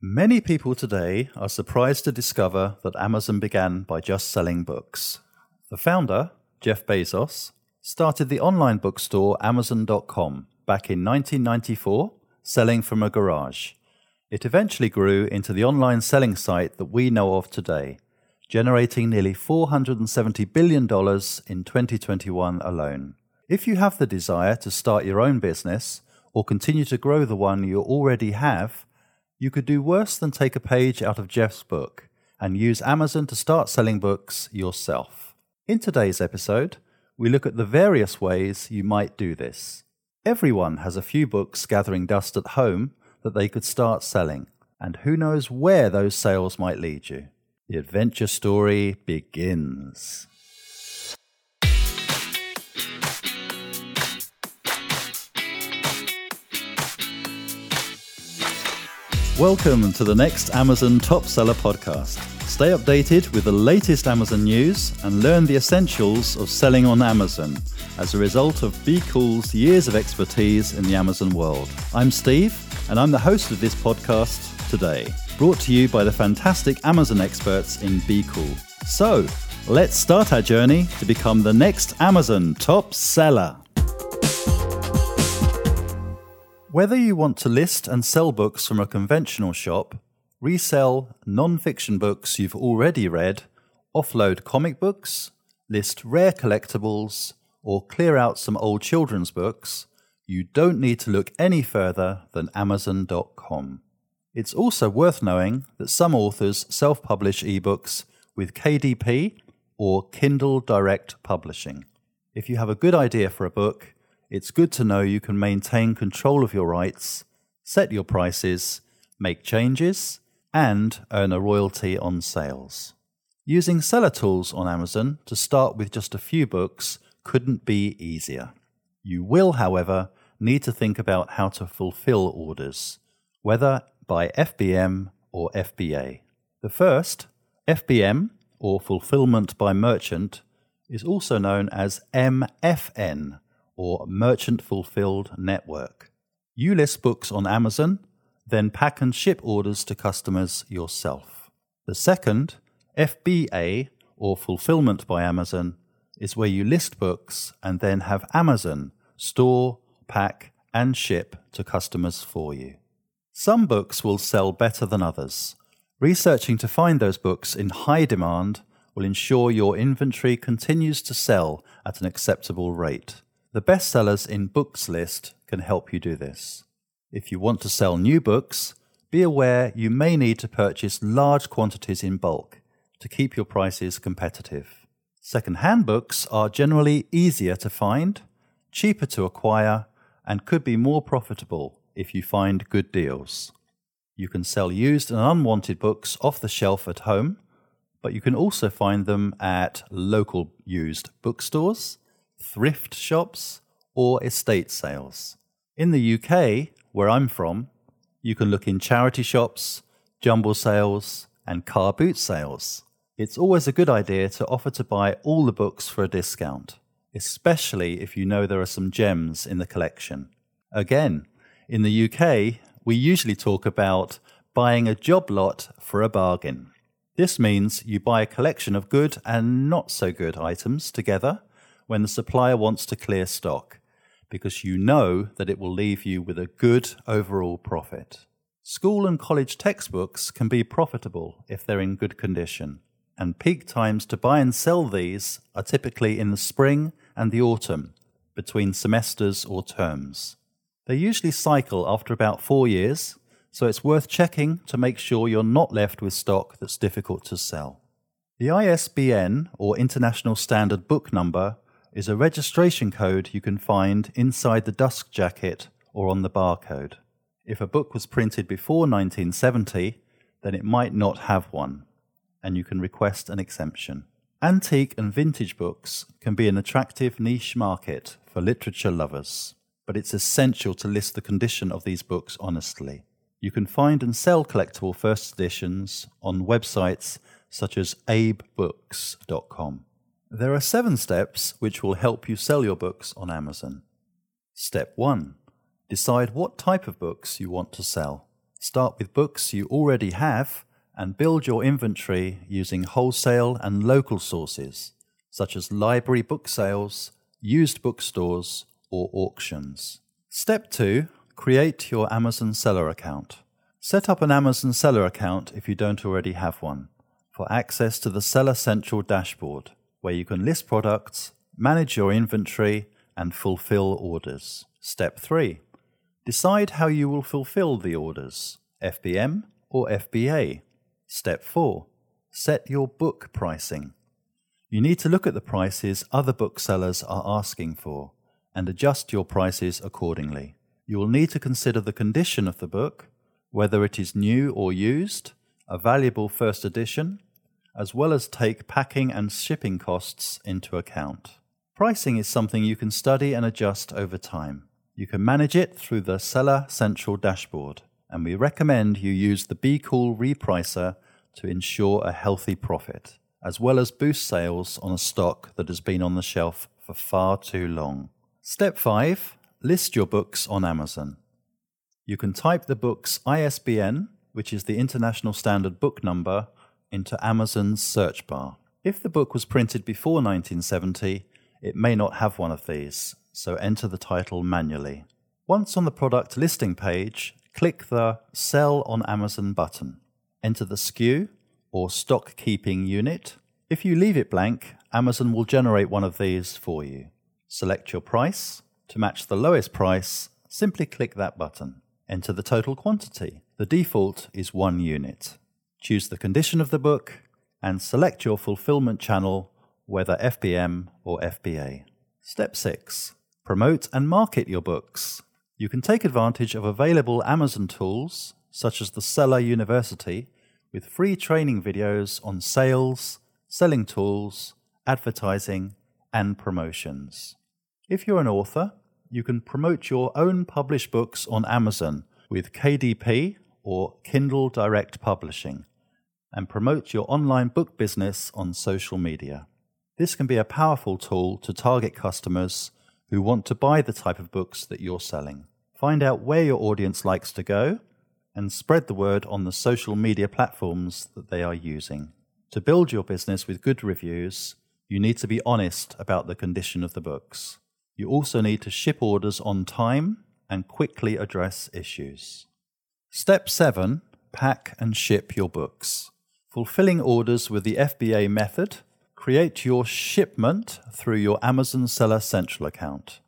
Many people today are surprised to discover that Amazon began by just selling books. The founder, Jeff Bezos, started the online bookstore Amazon.com back in 1994, selling from a garage. It eventually grew into the online selling site that we know of today, generating nearly $470 billion in 2021 alone. If you have the desire to start your own business or continue to grow the one you already have, you could do worse than take a page out of Jeff's book and use Amazon to start selling books yourself. In today's episode, we look at the various ways you might do this. Everyone has a few books gathering dust at home that they could start selling, and who knows where those sales might lead you. The adventure story begins. Welcome to the next Amazon Top Seller podcast. Stay updated with the latest Amazon news and learn the essentials of selling on Amazon as a result of BQool's years of expertise in the Amazon world. I'm Steve, and I'm the host of this podcast today, brought to you by the fantastic Amazon experts in BQool. So, let's start our journey to become the next Amazon Top Seller. Whether you want to list and sell books from a conventional shop, resell non-fiction books you've already read, offload comic books, list rare collectibles, or clear out some old children's books, you don't need to look any further than Amazon.com. It's also worth knowing that some authors self-publish ebooks with KDP or Kindle Direct Publishing. If you have a good idea for a book, it's good to know you can maintain control of your rights, set your prices, make changes, and earn a royalty on sales. Using seller tools on Amazon to start with just a few books couldn't be easier. You will, however, need to think about how to fulfill orders, whether by FBM or FBA. The first, FBM, or Fulfillment by Merchant, is also known as MFN, or Merchant Fulfilled Network. You list books on Amazon, then pack and ship orders to customers yourself. The second, FBA, or Fulfillment by Amazon, is where you list books and then have Amazon store, pack, and ship to customers for you. Some books will sell better than others. Researching to find those books in high demand will ensure your inventory continues to sell at an acceptable rate. The best sellers in books list can help you do this. If you want to sell new books, be aware you may need to purchase large quantities in bulk to keep your prices competitive. Second-hand books are generally easier to find, cheaper to acquire, and could be more profitable if you find good deals. You can sell used and unwanted books off the shelf at home, but you can also find them at local used bookstores, thrift shops, or estate sales. In the UK, where I'm from, you can look in charity shops, jumble sales, and car boot sales. It's always a good idea to offer to buy all the books for a discount, especially if you know there are some gems in the collection. Again, in the UK, we usually talk about buying a job lot for a bargain. This means you buy a collection of good and not so good items together when the supplier wants to clear stock, because you know that it will leave you with a good overall profit. School and college textbooks can be profitable if they're in good condition, and peak times to buy and sell these are typically in the spring and the autumn, between semesters or terms. They usually cycle after about 4 years, so it's worth checking to make sure you're not left with stock that's difficult to sell. The ISBN, or International Standard Book Number, is a registration code you can find inside the dust jacket or on the barcode. If a book was printed before 1970, then it might not have one, and you can request an exemption. Antique and vintage books can be an attractive niche market for literature lovers, but it's essential to list the condition of these books honestly. You can find and sell collectible first editions on websites such as abebooks.com. There are 7 steps which will help you sell your books on Amazon. Step 1. Decide what type of books you want to sell. Start with books you already have and build your inventory using wholesale and local sources, such as library book sales, used bookstores, or auctions. Step 2. Create your Amazon seller account. Set up an Amazon seller account if you don't already have one, for access to the Seller Central dashboard, where you can list products, manage your inventory, and fulfill orders. Step 3. Decide how you will fulfill the orders, FBM or FBA. Step 4. Set your book pricing. You need to look at the prices other booksellers are asking for and adjust your prices accordingly. You will need to consider the condition of the book, whether it is new or used, a valuable first edition, as well as take packing and shipping costs into account. Pricing is something you can study and adjust over time. You can manage it through the Seller Central dashboard, and we recommend you use the BQool repricer to ensure a healthy profit, as well as boost sales on a stock that has been on the shelf for far too long. Step 5. List your books on Amazon. You can type the book's ISBN, which is the International Standard Book Number, into Amazon's search bar. If the book was printed before 1970, it may not have one of these, so enter the title manually. Once on the product listing page, click the Sell on Amazon button. Enter the SKU, or stock keeping unit. If you leave it blank, Amazon will generate one of these for you. Select your price. To match the lowest price, simply click that button. Enter the total quantity. The default is 1 unit. Choose the condition of the book and select your fulfillment channel, whether FBM or FBA. Step 6. Promote and market your books. You can take advantage of available Amazon tools, such as the Seller University, with free training videos on sales, selling tools, advertising, and promotions. If you're an author, you can promote your own published books on Amazon with KDP or Kindle Direct Publishing, and promote your online book business on social media. This can be a powerful tool to target customers who want to buy the type of books that you're selling. Find out where your audience likes to go and spread the word on the social media platforms that they are using. To build your business with good reviews, you need to be honest about the condition of the books. You also need to ship orders on time and quickly address issues. Step 7. Pack and ship your books. Fulfilling orders with the FBA method. Create your shipment through your Amazon Seller Central account.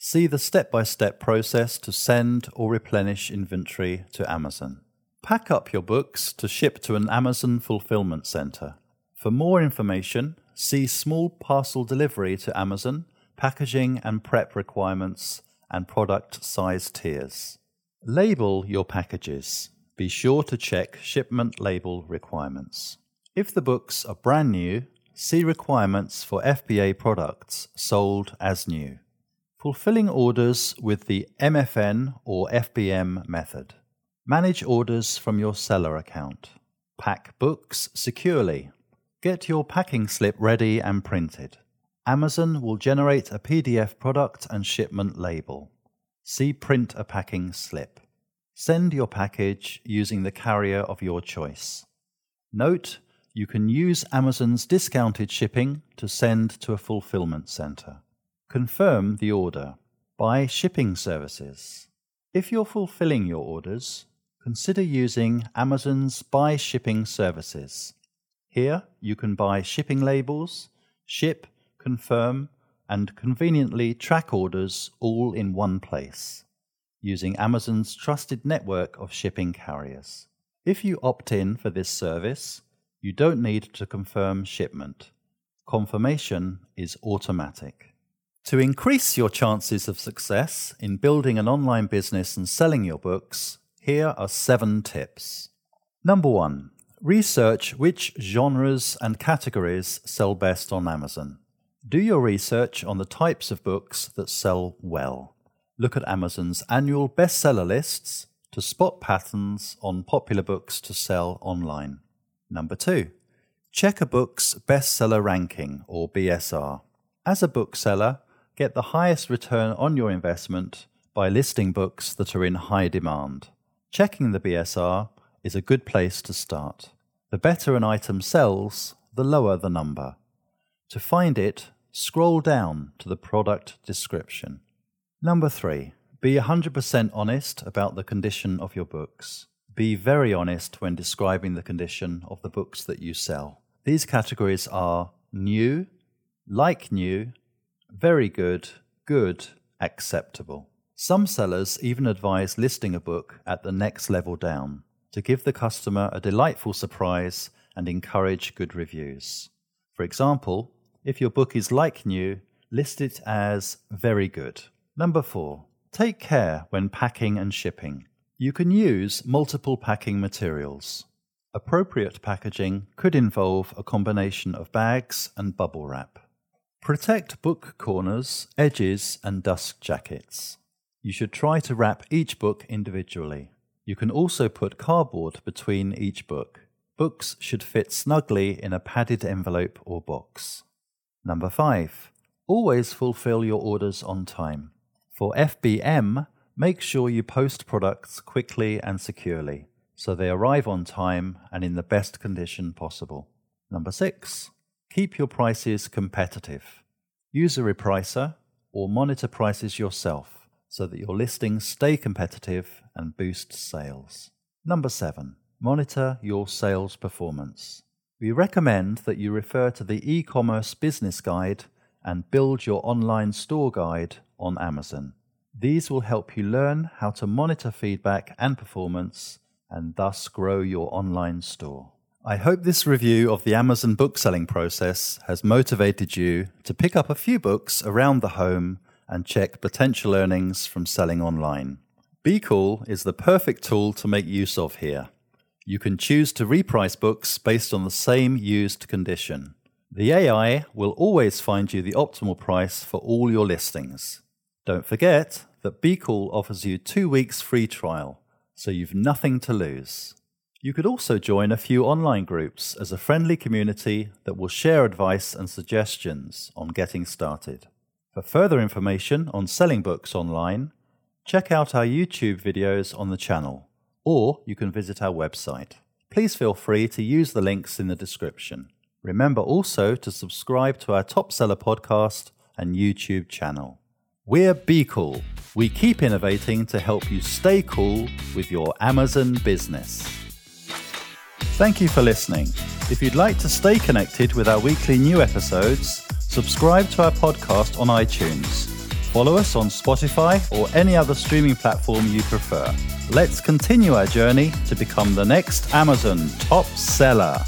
See the step-by-step process to send or replenish inventory to Amazon. Pack up your books to ship to an Amazon fulfillment center. For more information, see small parcel delivery to Amazon, packaging and prep requirements, and product size tiers. Label your packages. Be sure to check shipment label requirements. If the books are brand new, see requirements for FBA products sold as new. Fulfilling orders with the MFN or FBM method. Manage orders from your seller account. Pack books securely. Get your packing slip ready and printed. Amazon will generate a PDF product and shipment label. See Print a Packing Slip. Send your package using the carrier of your choice. Note, you can use Amazon's discounted shipping to send to a fulfillment center. Confirm the order. Buy shipping services. If you're fulfilling your orders, consider using Amazon's Buy Shipping Services. Here, you can buy shipping labels, ship, confirm, and conveniently track orders all in one place, using Amazon's trusted network of shipping carriers. If you opt in for this service, you don't need to confirm shipment. Confirmation is automatic. To increase your chances of success in building an online business and selling your books, here are 7 tips. Number 1. Research which genres and categories sell best on Amazon. Do your research on the types of books that sell well. Look at Amazon's annual bestseller lists to spot patterns on popular books to sell online. Number 2. Check a book's bestseller ranking, or BSR. As a bookseller, get the highest return on your investment by listing books that are in high demand. Checking the BSR is a good place to start. The better an item sells, the lower the number. To find it, scroll down to the product description. Number 3. Be 100% honest about the condition of your books. Be very honest when describing the condition of the books that you sell. These categories are new, like new, very good, good, acceptable. Some sellers even advise listing a book at the next level down to give the customer a delightful surprise and encourage good reviews. For example, if your book is like new, list it as very good. Number 4. Take care when packing and shipping. You can use multiple packing materials. Appropriate packaging could involve a combination of bags and bubble wrap. Protect book corners, edges, and dust jackets. You should try to wrap each book individually. You can also put cardboard between each book. Books should fit snugly in a padded envelope or box. Number 5. Always fulfill your orders on time. For FBM, make sure you post products quickly and securely, so they arrive on time and in the best condition possible. Number 6. Keep your prices competitive. Use a repricer or monitor prices yourself, so that your listings stay competitive and boost sales. Number 7. Monitor your sales performance. We recommend that you refer to the e-commerce business guide and build your online store guide on Amazon. These will help you learn how to monitor feedback and performance and thus grow your online store. I hope this review of the Amazon book selling process has motivated you to pick up a few books around the home and check potential earnings from selling online. BQool is the perfect tool to make use of here. You can choose to reprice books based on the same used condition. The AI will always find you the optimal price for all your listings. Don't forget that BQool offers you 2 weeks free trial, so you've nothing to lose. You could also join a few online groups as a friendly community that will share advice and suggestions on getting started. For further information on selling books online, check out our YouTube videos on the channel, or you can visit our website. Please feel free to use the links in the description. Remember also to subscribe to our Top Seller podcast and YouTube channel. We're BQool. We keep innovating to help you stay cool with your Amazon business. Thank you for listening. If you'd like to stay connected with our weekly new episodes, subscribe to our podcast on iTunes. Follow us on Spotify or any other streaming platform you prefer. Let's continue our journey to become the next Amazon top seller.